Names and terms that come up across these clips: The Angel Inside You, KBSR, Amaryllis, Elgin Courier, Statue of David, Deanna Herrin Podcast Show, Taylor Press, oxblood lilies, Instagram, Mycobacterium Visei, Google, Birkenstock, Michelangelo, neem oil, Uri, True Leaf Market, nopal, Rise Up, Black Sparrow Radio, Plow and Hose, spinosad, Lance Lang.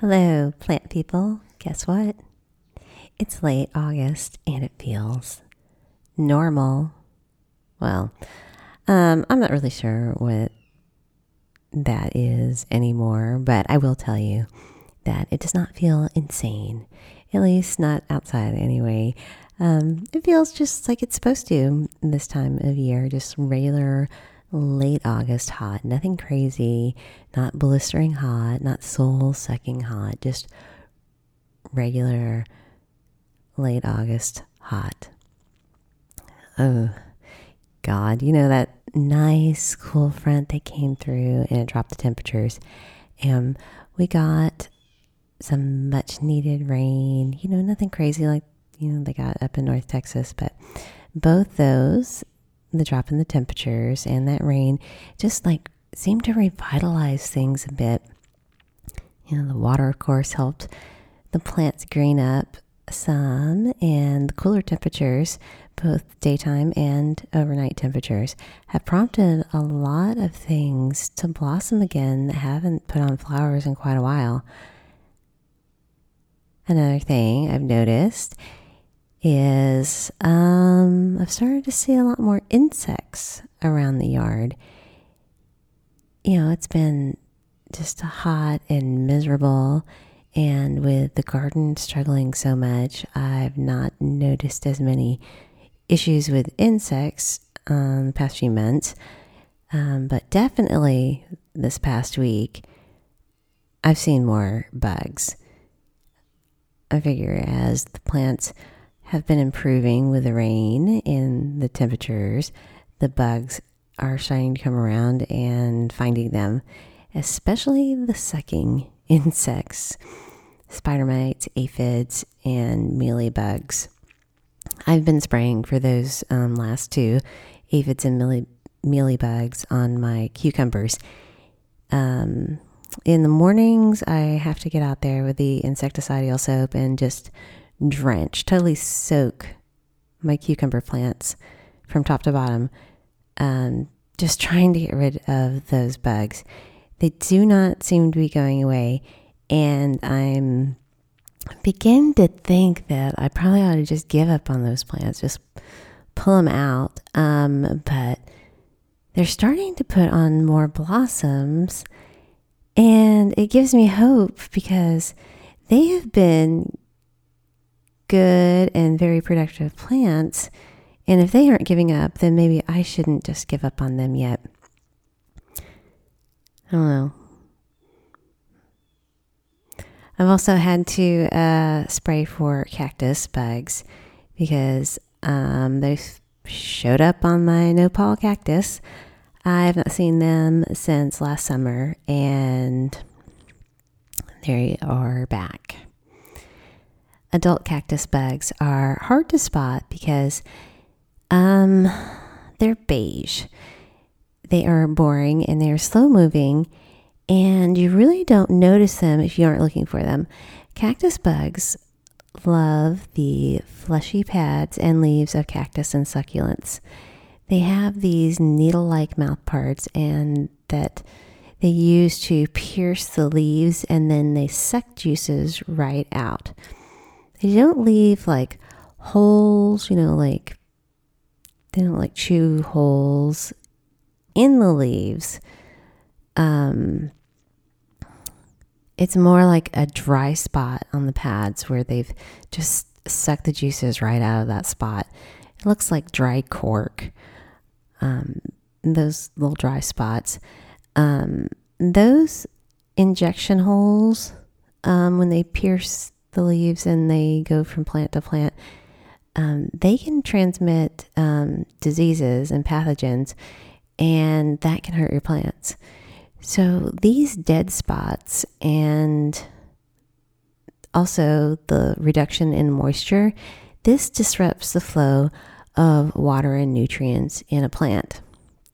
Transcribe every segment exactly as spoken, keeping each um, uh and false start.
Hello, plant people. Guess what? It's late August and it feels normal. Well, um, I'm not really sure what that is anymore, but I will tell you that it does not feel insane, at least not outside anyway. Um, it feels just like it's supposed to this time of year, just regular late August hot, nothing crazy, not blistering hot, not soul-sucking hot, just regular late August hot. Oh, God, you know, that nice cool front that came through and it dropped the temperatures, and we got some much needed rain, you know, nothing crazy like, you know, they got up in North Texas, but both those, the drop in the temperatures and that rain, just like seemed to revitalize things a bit. You know, the water of course helped the plants green up some, and the cooler temperatures, both daytime and overnight temperatures, have prompted a lot of things to blossom again that haven't put on flowers in quite a while. Another thing I've noticed is um, I've started to see a lot more insects around the yard. You know, it's been just hot and miserable, and with the garden struggling so much, I've not noticed as many issues with insects um, the past few months. Um, but definitely this past week, I've seen more bugs. I figure as the plants have been improving with the rain and the temperatures, the bugs are starting to come around and finding them, especially the sucking insects, spider mites, aphids, and mealybugs. I've been spraying for those um, last two, aphids and mealy, mealybugs, on my cucumbers. Um, in the mornings, I have to get out there with the insecticidal soap and just drench, totally soak my cucumber plants from top to bottom, um, just trying to get rid of those bugs. They do not seem to be going away, and I'm begin to think that I probably ought to just give up on those plants, just pull them out. Um, but they're starting to put on more blossoms, and it gives me hope because they have been good and very productive plants. And if they aren't giving up, then maybe I shouldn't just give up on them yet. I don't know. I've also had to uh, spray for cactus bugs because um, they showed up on my nopal cactus. I have not seen them since last summer, and they are back. Adult cactus bugs are hard to spot because um, they're beige. They are boring and they are slow moving, and you really don't notice them if you aren't looking for them. Cactus bugs love the fleshy pads and leaves of cactus and succulents. They have these needle-like mouthparts, and that they use to pierce the leaves, and then they suck juices right out. They don't leave like holes, you know, like they don't like chew holes in the leaves. Um, it's more like a dry spot on the pads where they've just sucked the juices right out of that spot. It looks like dry cork. Um, those little dry spots. Um, those injection holes, um, when they pierce the leaves and they go from plant to plant, um, they can transmit um, diseases and pathogens, and that can hurt your plants. So these dead spots and also the reduction in moisture, this disrupts the flow of water and nutrients in a plant.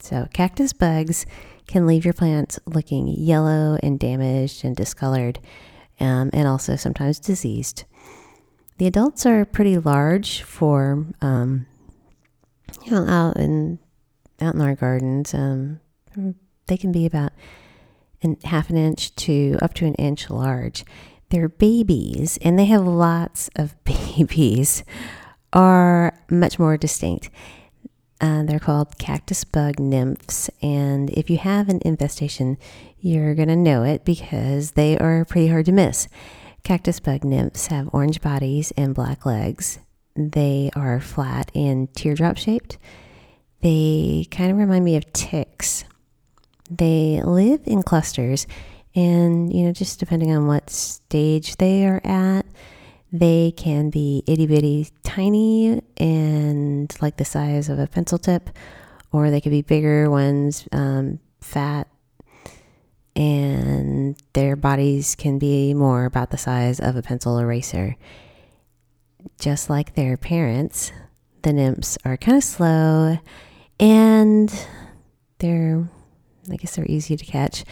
So cactus bugs can leave your plants looking yellow and damaged and discolored, um, and also sometimes diseased. The adults are pretty large for, um, you know, out in, out in our gardens. Um, they can be about an, half an inch to up to an inch large. Their babies, and they have lots of babies, are much more distinct. Uh, they're called cactus bug nymphs, and if you have an infestation, you're going to know it because they are pretty hard to miss. Cactus bug nymphs have orange bodies and black legs. They are flat and teardrop-shaped. They kind of remind me of ticks. They live in clusters, and, you know, just depending on what stage they are at, they can be itty-bitty tiny and like the size of a pencil tip, or they could be bigger ones, um, fat, and their bodies can be more about the size of a pencil eraser. Just like their parents, the nymphs are kind of slow, and they're, I guess they're easy to catch,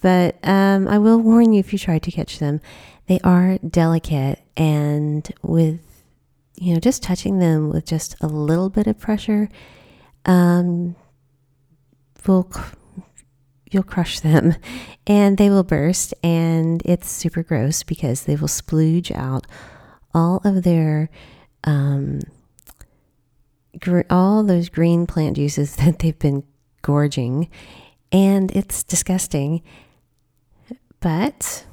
but um, I will warn you if you try to catch them. They are delicate, and with, you know, just touching them with just a little bit of pressure, um, will you'll crush them, and they will burst, and it's super gross because they will splooge out all of their, um, gr- all those green plant juices that they've been gorging, and it's disgusting, but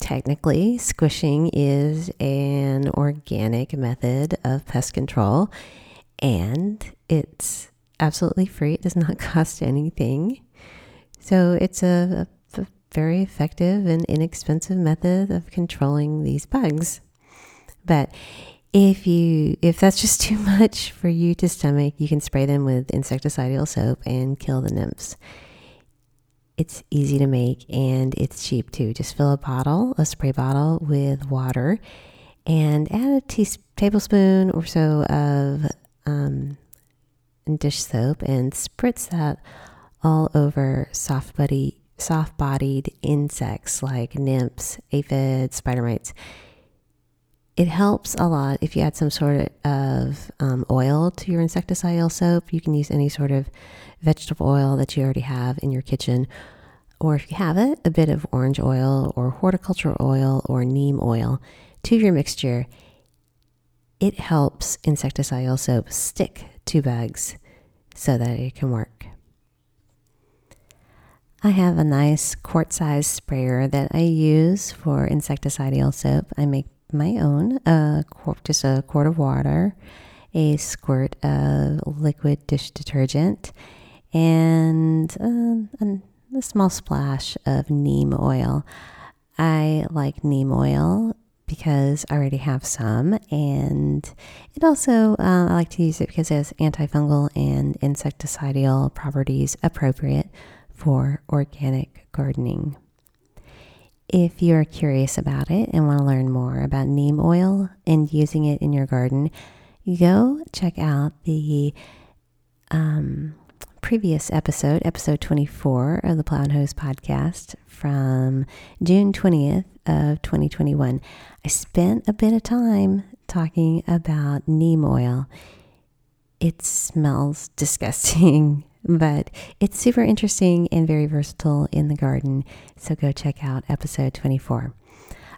technically, squishing is an organic method of pest control, and it's absolutely free. It does not cost anything. So it's a, a very effective and inexpensive method of controlling these bugs. But if you if that's just too much for you to stomach, you can spray them with insecticidal soap and kill the nymphs. It's easy to make, and it's cheap too. Just fill a bottle, a spray bottle, with water and add a tea- tablespoon or so of um, dish soap and spritz that all over soft body, soft-bodied insects like nymphs, aphids, spider mites. It helps a lot if you add some sort of um, oil to your insecticidal soap. You can use any sort of vegetable oil that you already have in your kitchen, or if you have it, a bit of orange oil or horticultural oil or neem oil to your mixture. It helps insecticidal soap stick to bugs so that it can work. I have a nice quart-sized sprayer that I use for insecticidal soap. I make my own, uh, just a quart of water, a squirt of liquid dish detergent, and um, a small splash of neem oil. I like neem oil because I already have some, and it also, uh, I like to use it because it has antifungal and insecticidal properties appropriate for organic gardening. If you're curious about it and want to learn more about neem oil and using it in your garden, go check out the um, previous episode, episode twenty-four of the Plow and Hose podcast from June twentieth of twenty twenty-one. I spent a bit of time talking about neem oil. It smells disgusting, but it's super interesting and very versatile in the garden. So go check out episode twenty-four.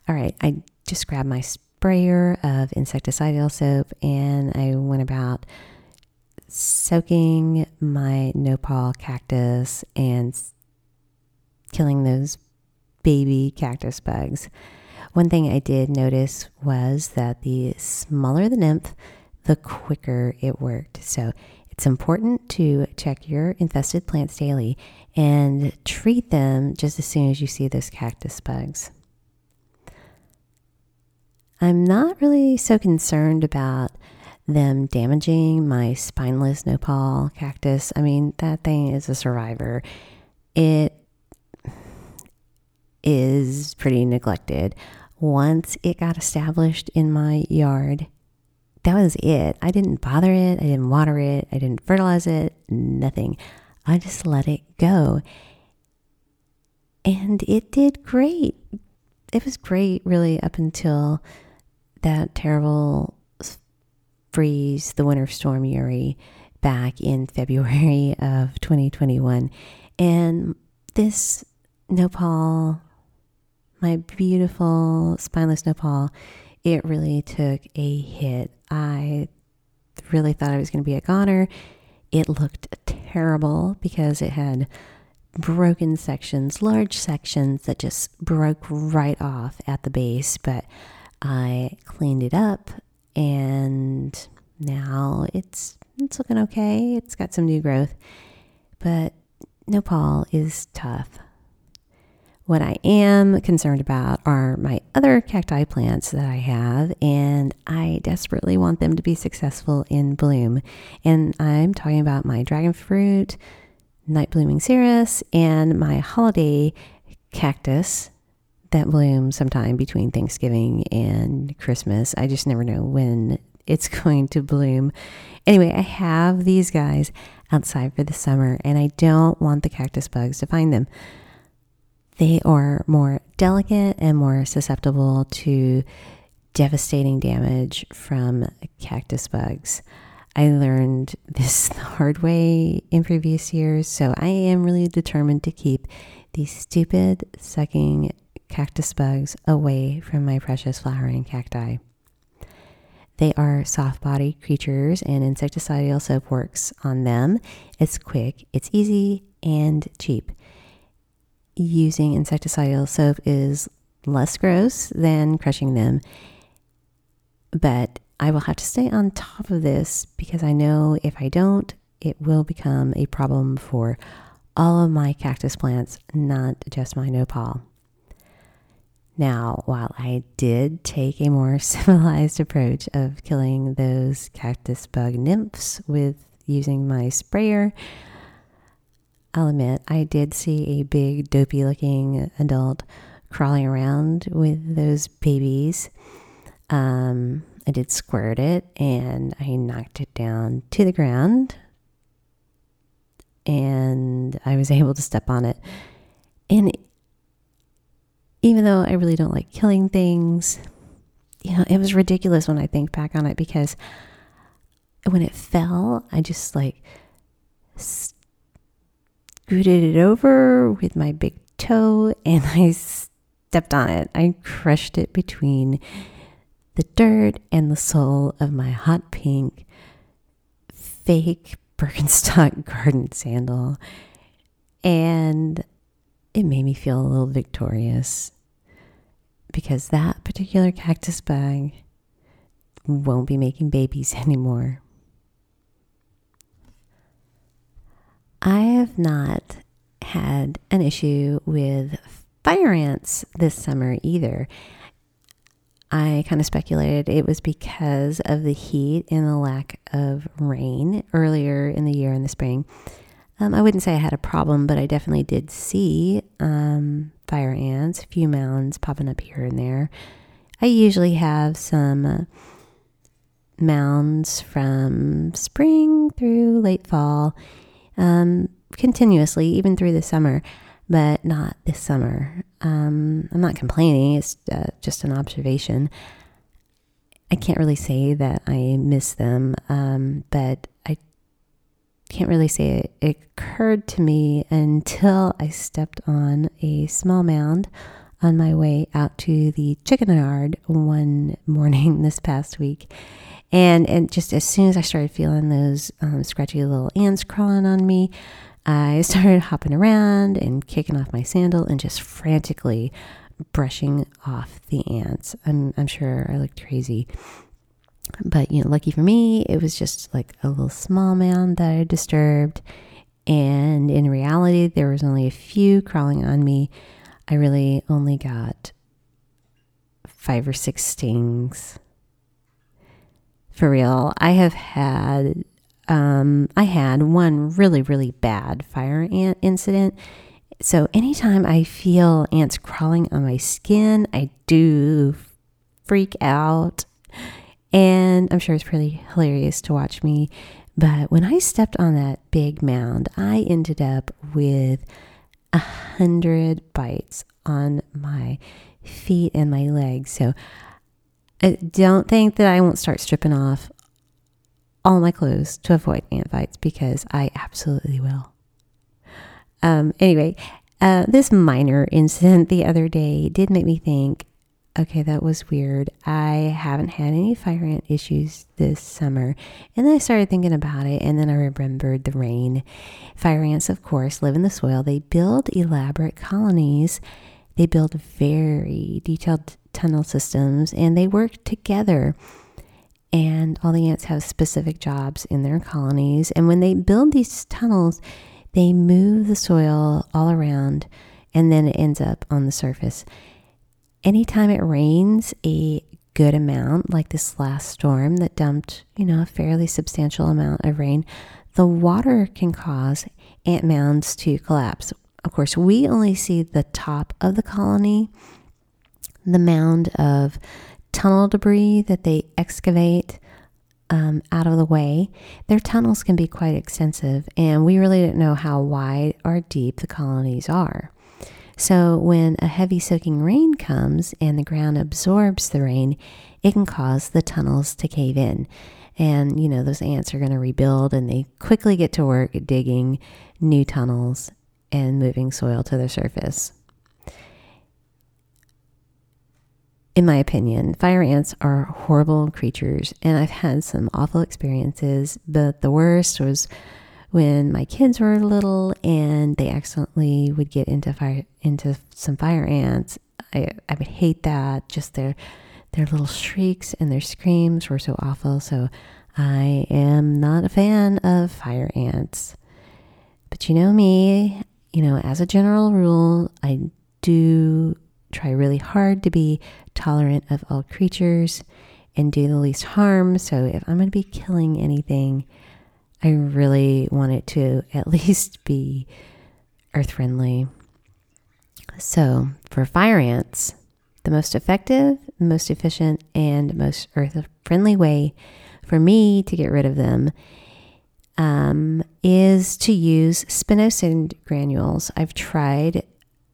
All right, I just grabbed my sprayer of insecticidal soap, and I went about soaking my nopal cactus and killing those baby cactus bugs. One thing I did notice was that the smaller the nymph, the quicker it worked. So it's important to check your infested plants daily and treat them just as soon as you see those cactus bugs. I'm not really so concerned about them damaging my spineless nopal cactus. I mean, that thing is a survivor. It is pretty neglected. Once it got established in my yard, that was it. I didn't bother it. I didn't water it. I didn't fertilize it. Nothing. I just let it go. And it did great. It was great, really, up until that terrible freeze, the winter storm Uri, back in February of twenty twenty-one. And this nopal, my beautiful spineless nopal, it really took a hit. I really thought I was going to be a goner. It looked terrible because it had broken sections, large sections that just broke right off at the base, but I cleaned it up and now it's it's looking okay. It's got some new growth, but nopal is tough. What I am concerned about are my other cacti plants that I have, and I desperately want them to be successful in bloom. And I'm talking about my dragon fruit, night blooming cereus, and my holiday cactus that blooms sometime between Thanksgiving and Christmas. I just never know when it's going to bloom. Anyway, I have these guys outside for the summer, and I don't want the cactus bugs to find them. They are more delicate and more susceptible to devastating damage from cactus bugs. I learned this the hard way in previous years, so I am really determined to keep these stupid sucking cactus bugs away from my precious flowering cacti. They are soft-bodied creatures, and insecticidal soap works on them. It's quick, it's easy, and cheap. Using insecticidal soap is less gross than crushing them, but I will have to stay on top of this because I know if I don't, it will become a problem for all of my cactus plants, not just my nopal. Now, while I did take a more civilized approach of killing those cactus bug nymphs with using my sprayer, I'll admit, I did see a big, dopey-looking adult crawling around with those babies. Um, I did squirt it, and I knocked it down to the ground, and I was able to step on it. And even though I really don't like killing things, you know, it was ridiculous when I think back on it, because when it fell, I just, like, st- scooted it over with my big toe and I stepped on it. I crushed it between the dirt and the sole of my hot pink fake Birkenstock garden sandal, and it made me feel a little victorious because that particular cactus bug won't be making babies anymore. I have not had an issue with fire ants this summer either. I kind of speculated it was because of the heat and the lack of rain earlier in the year in the spring. Um, I wouldn't say I had a problem, but I definitely did see um, fire ants, a few mounds popping up here and there. I usually have some uh, mounds from spring through late fall, Um, continuously, even through the summer, but not this summer. Um, I'm not complaining. It's uh, just an observation. I can't really say that I miss them, um, but I can't really say it, it occurred to me until I stepped on a small mound on my way out to the chicken yard one morning this past week. And and just as soon as I started feeling those um, scratchy little ants crawling on me, I started hopping around and kicking off my sandal and just frantically brushing off the ants. I'm I'm sure I looked crazy, but you know, lucky for me, it was just like a little small mound that I disturbed. And in reality, there was only a few crawling on me. I really only got five or six stings. For real, I have had, um, I had one really, really bad fire ant incident, So anytime I feel ants crawling on my skin, I do freak out. And I'm sure it's pretty hilarious to watch me. But when I stepped on that big mound, I ended up with a hundred bites on my feet and my legs. So I don't think that I won't start stripping off all my clothes to avoid ant bites, because I absolutely will. Um, anyway, uh, this minor incident the other day did make me think, okay, that was weird. I haven't had any fire ant issues this summer. And then I started thinking about it, and then I remembered the rain. Fire ants, of course, live in the soil. They build elaborate colonies. They build very detailed tunnel systems, and they work together. And all the ants have specific jobs in their colonies. And when they build these tunnels, they move the soil all around, and then it ends up on the surface. Anytime it rains a good amount, like this last storm that dumped, you know, a fairly substantial amount of rain, the water can cause ant mounds to collapse. Of course, we only see the top of the colony, the mound of tunnel debris that they excavate um, out of the way. Their tunnels can be quite extensive, and we really don't know how wide or deep the colonies are. So when a heavy soaking rain comes and the ground absorbs the rain, it can cause the tunnels to cave in. And, you know, those ants are going to rebuild, and they quickly get to work digging new tunnels and moving soil to the surface. In my opinion, fire ants are horrible creatures, and I've had some awful experiences, but the worst was when my kids were little and they accidentally would get into fire into some fire ants. I I would hate that. Just their their little shrieks and their screams were so awful. So I am not a fan of fire ants. But you know me, you know, as a general rule, I do try really hard to be tolerant of all creatures and do the least harm. So if I'm going to be killing anything, I really want it to at least be earth-friendly. So for fire ants, the most effective, most efficient, and most earth-friendly way for me to get rid of them um, is to use spinosad granules. I've tried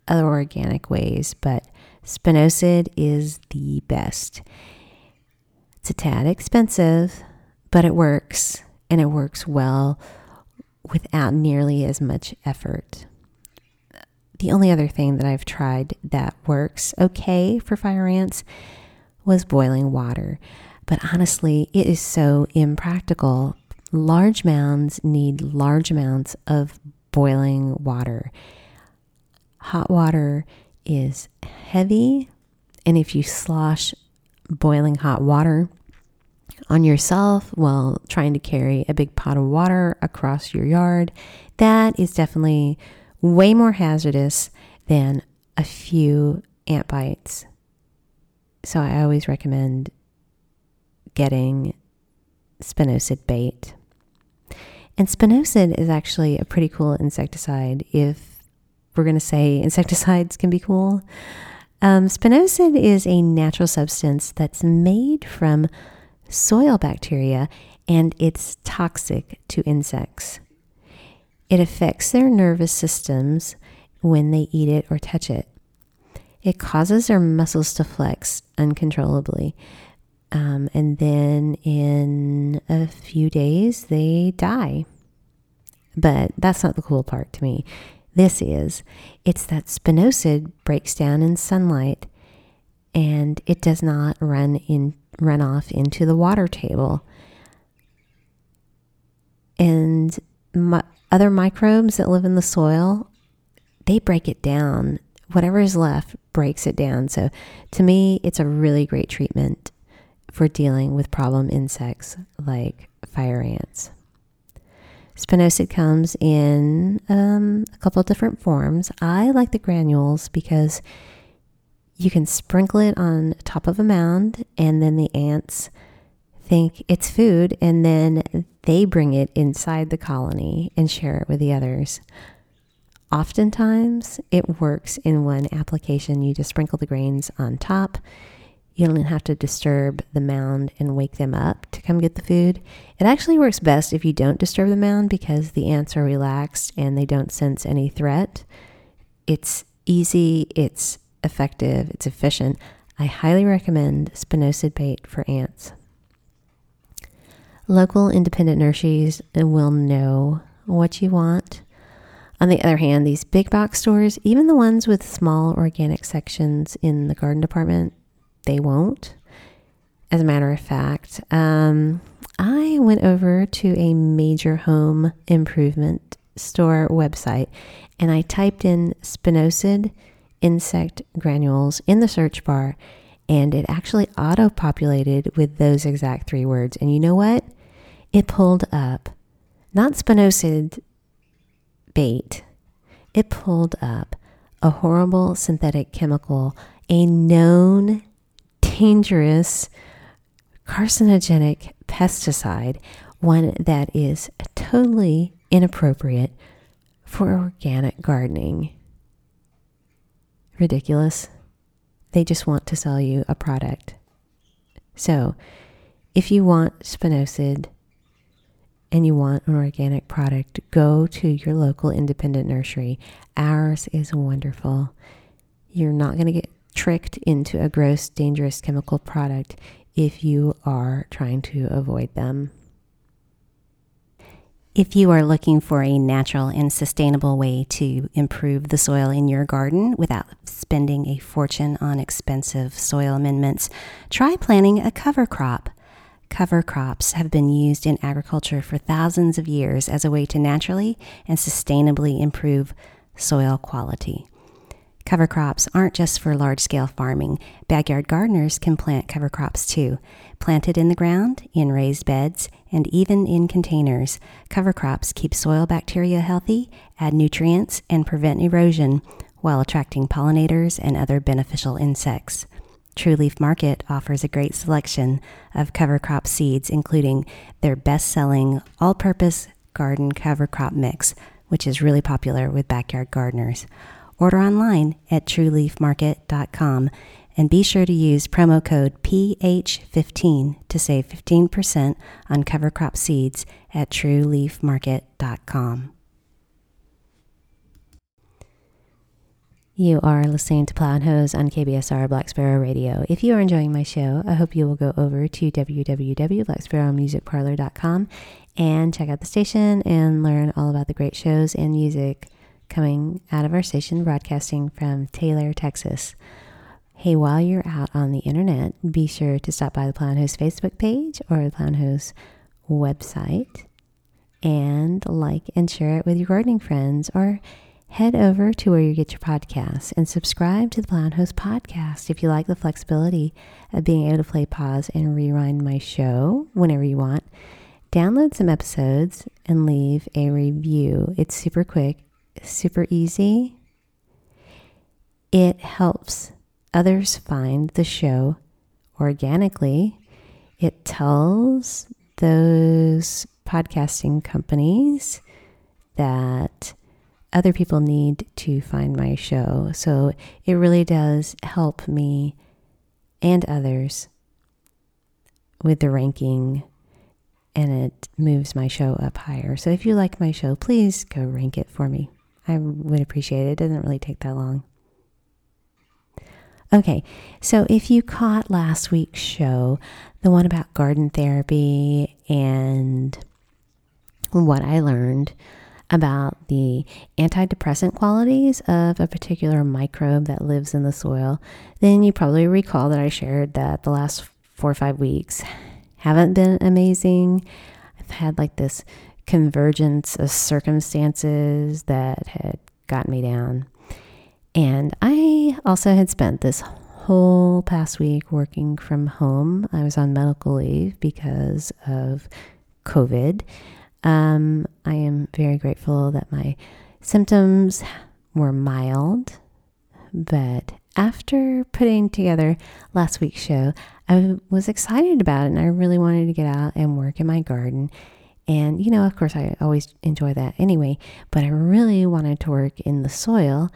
other organic ways, but spinosad is the best. It's a tad expensive, but it works. And it works well without nearly as much effort. The only other thing that I've tried that works okay for fire ants was boiling water. But honestly, it is so impractical. Large mounds need large amounts of boiling water. Hot water is heavy, and if you slosh boiling hot water on yourself while trying to carry a big pot of water across your yard, that is definitely way more hazardous than a few ant bites. So I always recommend getting spinosad bait. And spinosad is actually a pretty cool insecticide, if we're going to say insecticides can be cool. Um, spinosad is a natural substance that's made from soil bacteria, and it's toxic to insects. It affects their nervous systems when they eat it or touch it. It causes their muscles to flex uncontrollably. Um, and then in a few days, they die. But that's not the cool part to me. This is. It's that spinosad breaks down in sunlight, and it does not run in run off into the water table. And my, other microbes that live in the soil, they break it down. Whatever is left breaks it down. So to me, it's a really great treatment for dealing with problem insects like fire ants. Spinosad comes in um, a couple of different forms. I like the granules because you can sprinkle it on top of a mound, and then the ants think it's food, and then they bring it inside the colony and share it with the others. Oftentimes, it works in one application. You just sprinkle the grains on top. You don't have to disturb the mound and wake them up to come get the food. It actually works best if you don't disturb the mound because the ants are relaxed and they don't sense any threat. It's easy, it's effective, it's efficient. I highly recommend spinosad bait for ants. Local independent nurseries will know what you want. On the other hand, these big box stores, even the ones with small organic sections in the garden department, they won't. As a matter of fact, um, I went over to a major home improvement store website and I typed in spinosad insect granules in the search bar, and it actually auto-populated with those exact three words. And you know what? It pulled up, not spinosad bait, it pulled up a horrible synthetic chemical, a known dangerous carcinogenic pesticide, one that is totally inappropriate for organic gardening. Ridiculous. They just want to sell you a product. So if you want spinosad and you want an organic product, go to your local independent nursery. Ours is wonderful. You're not going to get tricked into a gross, dangerous chemical product if you are trying to avoid them. If you are looking for a natural and sustainable way to improve the soil in your garden without spending a fortune on expensive soil amendments, try planting a cover crop. Cover crops have been used in agriculture for thousands of years as a way to naturally and sustainably improve soil quality. Cover crops aren't just for large-scale farming. Backyard gardeners can plant cover crops too. Planted in the ground, in raised beds, and even in containers, cover crops keep soil bacteria healthy, add nutrients, and prevent erosion while attracting pollinators and other beneficial insects. True Leaf Market offers a great selection of cover crop seeds, including their best-selling all-purpose garden cover crop mix, which is really popular with backyard gardeners. Order online at true leaf market dot com and be sure to use promo code P H fifteen to save fifteen percent on cover crop seeds at true leaf market dot com. You are listening to Plow and Hose on K B S R Black Sparrow Radio. If you are enjoying my show, I hope you will go over to w w w dot black sparrow music parlor dot com and check out the station and learn all about the great shows and music coming out of our station, broadcasting from Taylor, Texas. Hey, while you're out on the internet, be sure to stop by the Plow and Hose Facebook page or the Plow and Hose website and like and share it with your gardening friends, or head over to where you get your podcasts and subscribe to the Plow and Hose podcast if you like the flexibility of being able to play, pause, and rewind my show whenever you want. Download some episodes and leave a review. It's super quick, super easy. It helps others find the show organically. It tells those podcasting companies that other people need to find my show. So it really does help me and others with the ranking, and it moves my show up higher. So if you like my show, please go rank it for me. I would appreciate it. It doesn't really take that long. Okay, so if you caught last week's show, the one about garden therapy and what I learned about the antidepressant qualities of a particular microbe that lives in the soil, then you probably recall that I shared that the last four or five weeks haven't been amazing. I've had like this convergence of circumstances that had gotten me down. And I also had spent this whole past week working from home. I was on medical leave because of COVID. Um, I am very grateful that my symptoms were mild, but after putting together last week's show, I was excited about it and I really wanted to get out and work in my garden. And, you know, of course, I always enjoy that anyway, but I really wanted to work in the soil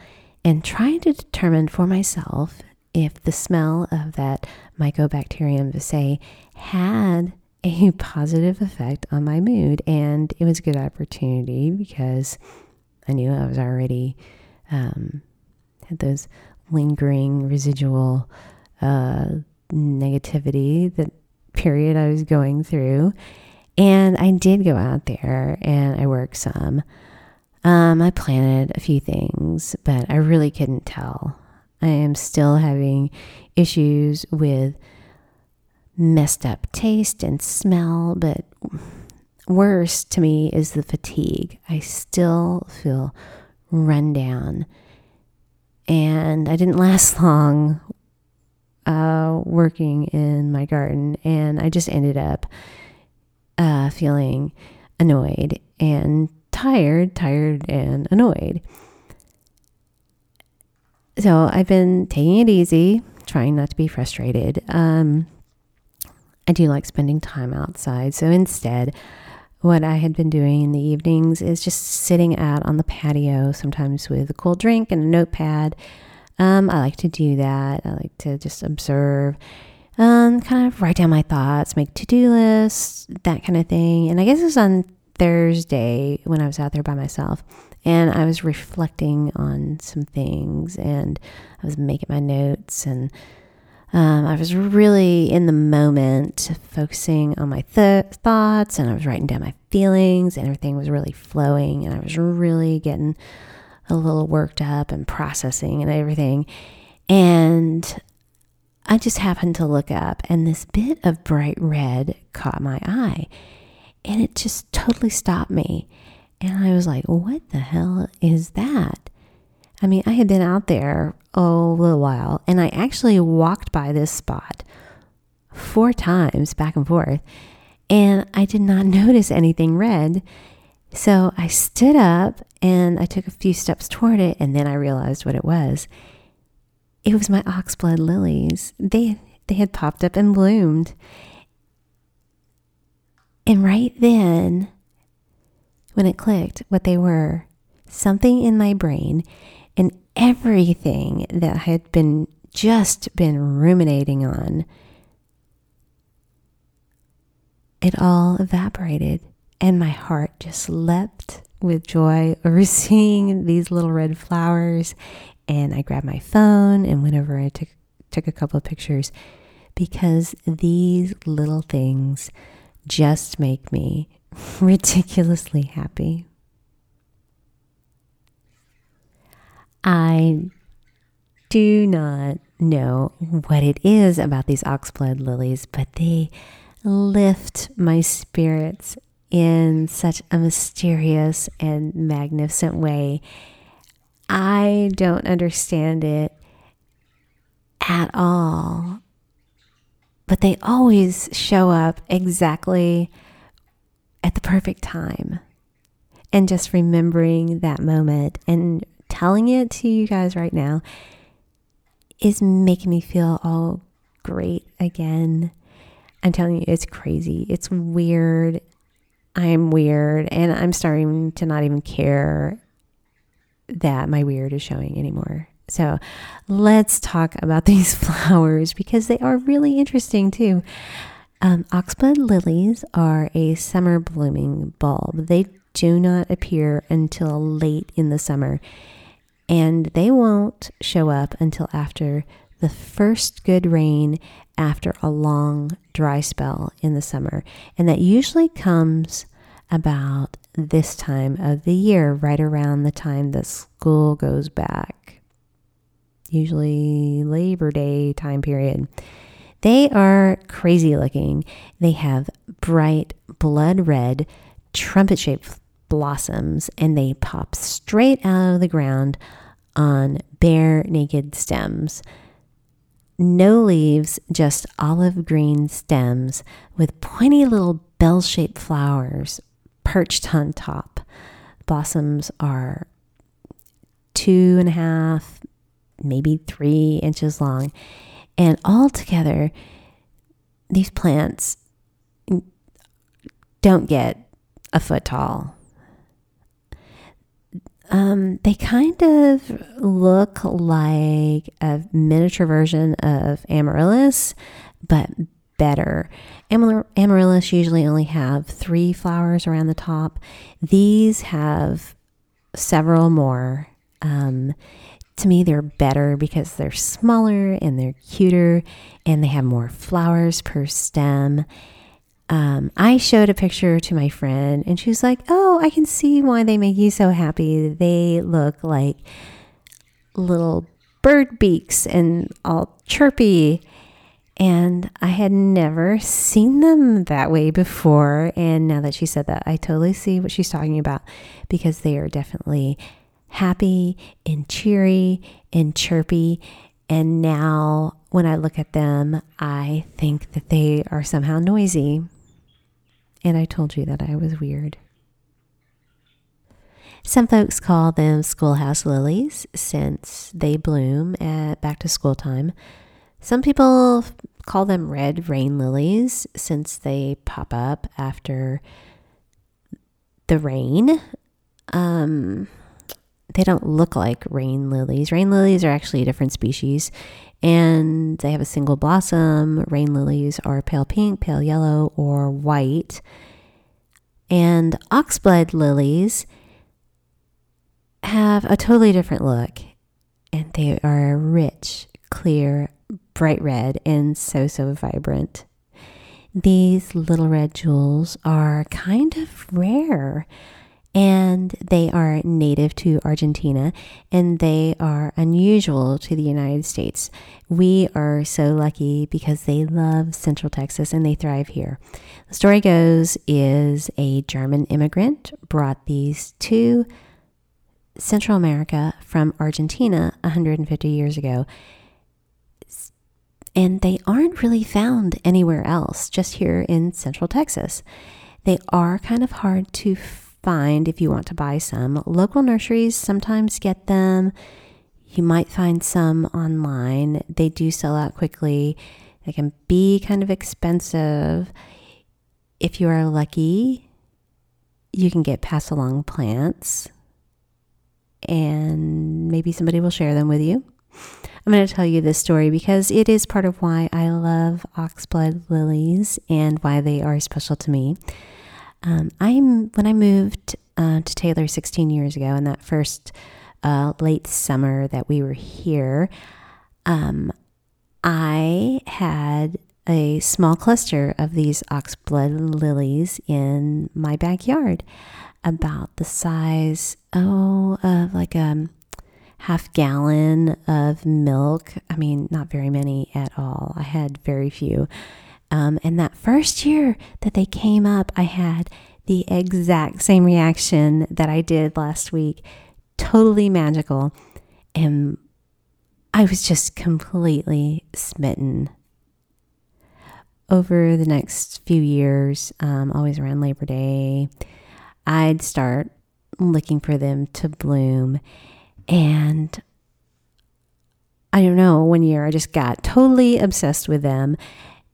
and try to determine for myself if the smell of that Mycobacterium Visei had a positive effect on my mood. And it was a good opportunity because I knew I was already, um, had those lingering residual uh, negativity, that period I was going through. And I did go out there and I worked some. Um, I planted a few things, but I really couldn't tell. I am still having issues with messed up taste and smell, but worse to me is the fatigue. I still feel run down. And I didn't last long uh, working in my garden, and I just ended up uh, feeling annoyed and tired, tired and annoyed. So I've been taking it easy, trying not to be frustrated. Um, I do like spending time outside. So instead, what I had been doing in the evenings is just sitting out on the patio, sometimes with a cool drink and a notepad. Um, I like to do that. I like to just observe, um, kind of write down my thoughts, make to-do lists, that kind of thing. And I guess it was on Thursday when I was out there by myself, and I was reflecting on some things, and I was making my notes, and um, I was really in the moment, focusing on my th- thoughts, and I was writing down my feelings, and everything was really flowing, and I was really getting a little worked up and processing and everything. And I just happened to look up, and this bit of bright red caught my eye, and it just totally stopped me. And I was like, what the hell is that? I mean, I had been out there a little while, and I actually walked by this spot four times back and forth, and I did not notice anything red. So I stood up and I took a few steps toward it, and then I realized what it was. It was my oxblood lilies. They, they had popped up and bloomed. And right then, when it clicked what they were, something in my brain and everything that I had been just been ruminating on, it all evaporated, and my heart just leapt with joy over seeing these little red flowers. And I grabbed my phone and went over and I took, took a couple of pictures, because these little things just make me ridiculously happy. I do not know what it is about these oxblood lilies, but they lift my spirits in such a mysterious and magnificent way. I don't understand it at all, but they always show up exactly at the perfect time. And just remembering that moment and telling it to you guys right now is making me feel all great again. I'm telling you, it's crazy. It's weird. I'm weird, and I'm starting to not even care that my weird is showing anymore. So let's talk about these flowers, because they are really interesting too. Um, oxblood lilies are a summer blooming bulb. They do not appear until late in the summer, and they won't show up until after the first good rain after a long dry spell in the summer. And that usually comes about this time of the year, right around the time that school goes back, usually Labor Day time period. They are crazy looking. They have bright blood red trumpet-shaped blossoms, and they pop straight out of the ground on bare naked stems. No leaves, just olive green stems with pointy little bell-shaped flowers perched on top. Blossoms are two and a half, maybe three inches long. And all together, these plants don't get a foot tall. Um, they kind of look like a miniature version of amaryllis, but better. Amar- amaryllis usually only have three flowers around the top. These have several more. Um, to me, they're better because they're smaller and they're cuter and they have more flowers per stem. Um, I showed a picture to my friend and she was like, oh, I can see why they make you so happy. They look like little bird beaks and all chirpy. And I had never seen them that way before. And now that she said that, I totally see what she's talking about because they are definitely happy and cheery and chirpy. And now when I look at them, I think that they are somehow noisy. And I told you that I was weird. Some folks call them schoolhouse lilies since they bloom at back to school time. Some people call them red rain lilies since they pop up after the rain. Um, they don't look like rain lilies. Rain lilies are actually a different species, and they have a single blossom. Rain lilies are pale pink, pale yellow, or white. And oxblood lilies have a totally different look, and they are rich, clear, bright red and so, so vibrant. These little red jewels are kind of rare and they are native to Argentina and they are unusual to the United States. We are so lucky because they love Central Texas and they thrive here. The story goes is a German immigrant brought these to Central America from Argentina one hundred fifty years ago. And they aren't really found anywhere else, just here in Central Texas. They are kind of hard to find if you want to buy some. Local nurseries sometimes get them. You might find some online. They do sell out quickly. They can be kind of expensive. If you are lucky, you can get passed along plants and maybe somebody will share them with you. I'm going to tell you this story because it is part of why I love oxblood lilies and why they are special to me. Um, I'm when I moved uh, to Taylor sixteen years ago, in that first uh, late summer that we were here, um, I had a small cluster of these oxblood lilies in my backyard, about the size, oh, of like a half gallon of milk. I mean, not very many at all. I had very few. Um, and that first year that they came up, I had the exact same reaction that I did last week. Totally magical. And I was just completely smitten. Over the next few years, um, always around Labor Day, I'd start looking for them to bloom. And I don't know, one year I just got totally obsessed with them.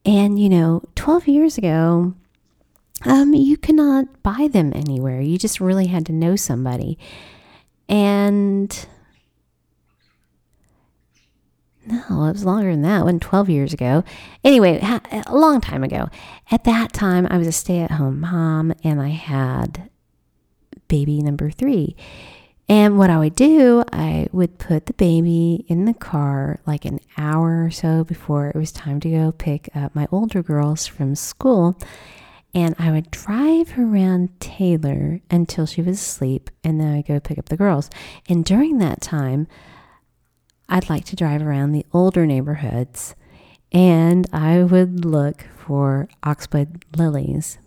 And, you know, twelve years ago, um, you cannot buy them anywhere. You just really had to know somebody. And no, it was longer than that. It wasn't twelve years ago. Anyway, a long time ago. At that time, I was a stay-at-home mom and I had baby number three. And what I would do, I would put the baby in the car like an hour or so before it was time to go pick up my older girls from school. And I would drive around Taylor until she was asleep, and then I'd go pick up the girls. And during that time, I'd like to drive around the older neighborhoods, and I would look for oxblood lilies.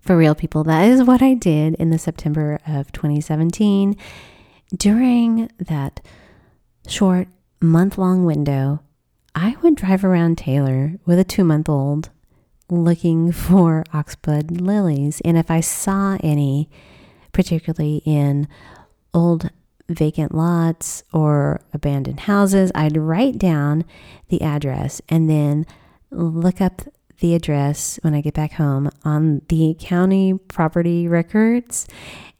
For real, people, that is what I did in the September of twenty seventeen. During that short month-long window, I would drive around Taylor with a two-month-old looking for oxblood lilies. And if I saw any, particularly in old vacant lots or abandoned houses, I'd write down the address and then look up the address when I get back home on the county property records,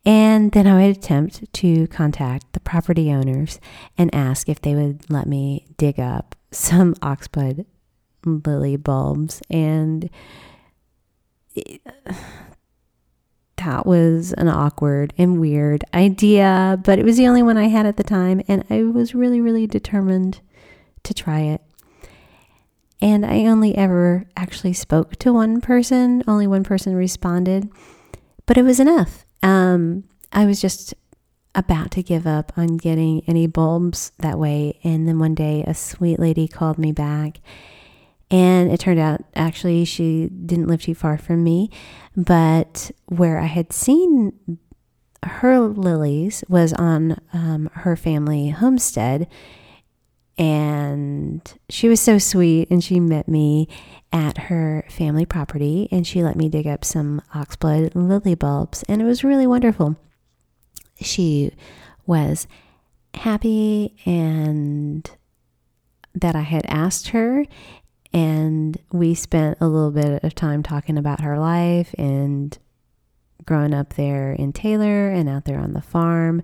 and then I would attempt to contact the property owners and ask if they would let me dig up some oxblood lily bulbs. And it, that was an awkward and weird idea, but it was the only one I had at the time, and I was really, really determined to try it. And I only ever actually spoke to one person. Only one person responded, but it was enough. Um, I was just about to give up on getting any bulbs that way. And then one day a sweet lady called me back, and it turned out actually she didn't live too far from me, but where I had seen her lilies was on um, her family homestead. And she was so sweet, and she met me at her family property, and she let me dig up some oxblood lily bulbs, and it was really wonderful. She was happy and that I had asked her, and we spent a little bit of time talking about her life and growing up there in Taylor and out there on the farm.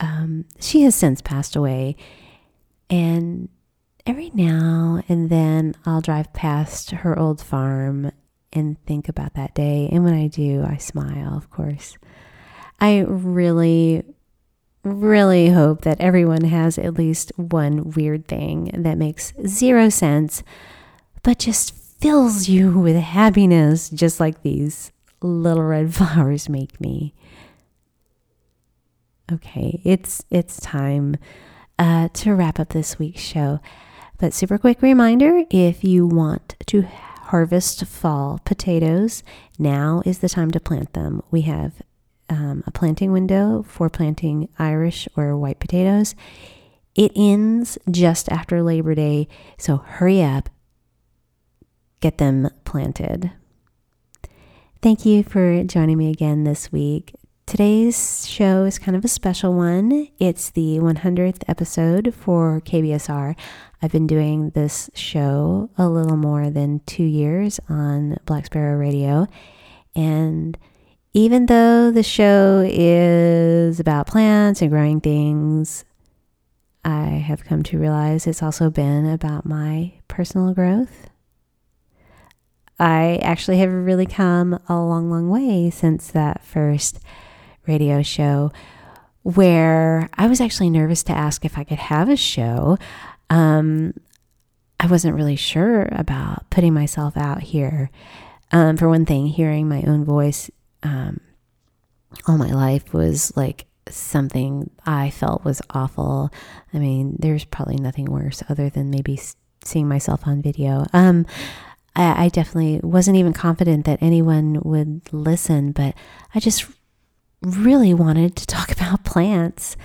Um, she has since passed away. And every now and then I'll drive past her old farm and think about that day. And when I do, I smile, of course. I really, really hope that everyone has at least one weird thing that makes zero sense, but just fills you with happiness, just like these little red flowers make me. Okay, it's it's time Uh, to wrap up this week's show. But super quick reminder, if you want to harvest fall potatoes, now is the time to plant them. We have um, a planting window for planting Irish or white potatoes. It ends just after Labor Day, so hurry up, get them planted. Thank you for joining me again this week. Today's show is kind of a special one. It's the one hundredth episode for K B S R. I've been doing this show a little more than two years on Black Sparrow Radio. And even though the show is about plants and growing things, I have come to realize it's also been about my personal growth. I actually have really come a long, long way since that first radio show, where I was actually nervous to ask if I could have a show. Um, I wasn't really sure about putting myself out here. Um, for one thing, hearing my own voice um, all my life was like something I felt was awful. I mean, there's probably nothing worse other than maybe seeing myself on video. Um, I, I definitely wasn't even confident that anyone would listen, but I just really wanted to talk about plants.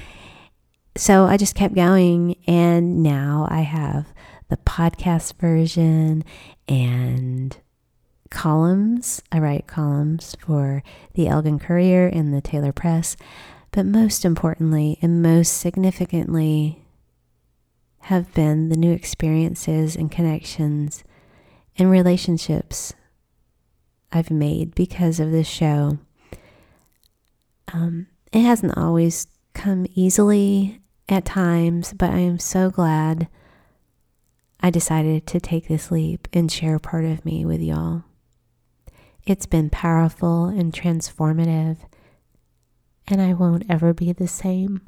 So I just kept going, and now I have the podcast version and columns. I write columns for the Elgin Courier and the Taylor Press, but most importantly and most significantly have been the new experiences and connections and relationships I've made because of this show. Um, it hasn't always come easily at times, but I am so glad I decided to take this leap and share part of me with y'all. It's been powerful and transformative, and I won't ever be the same.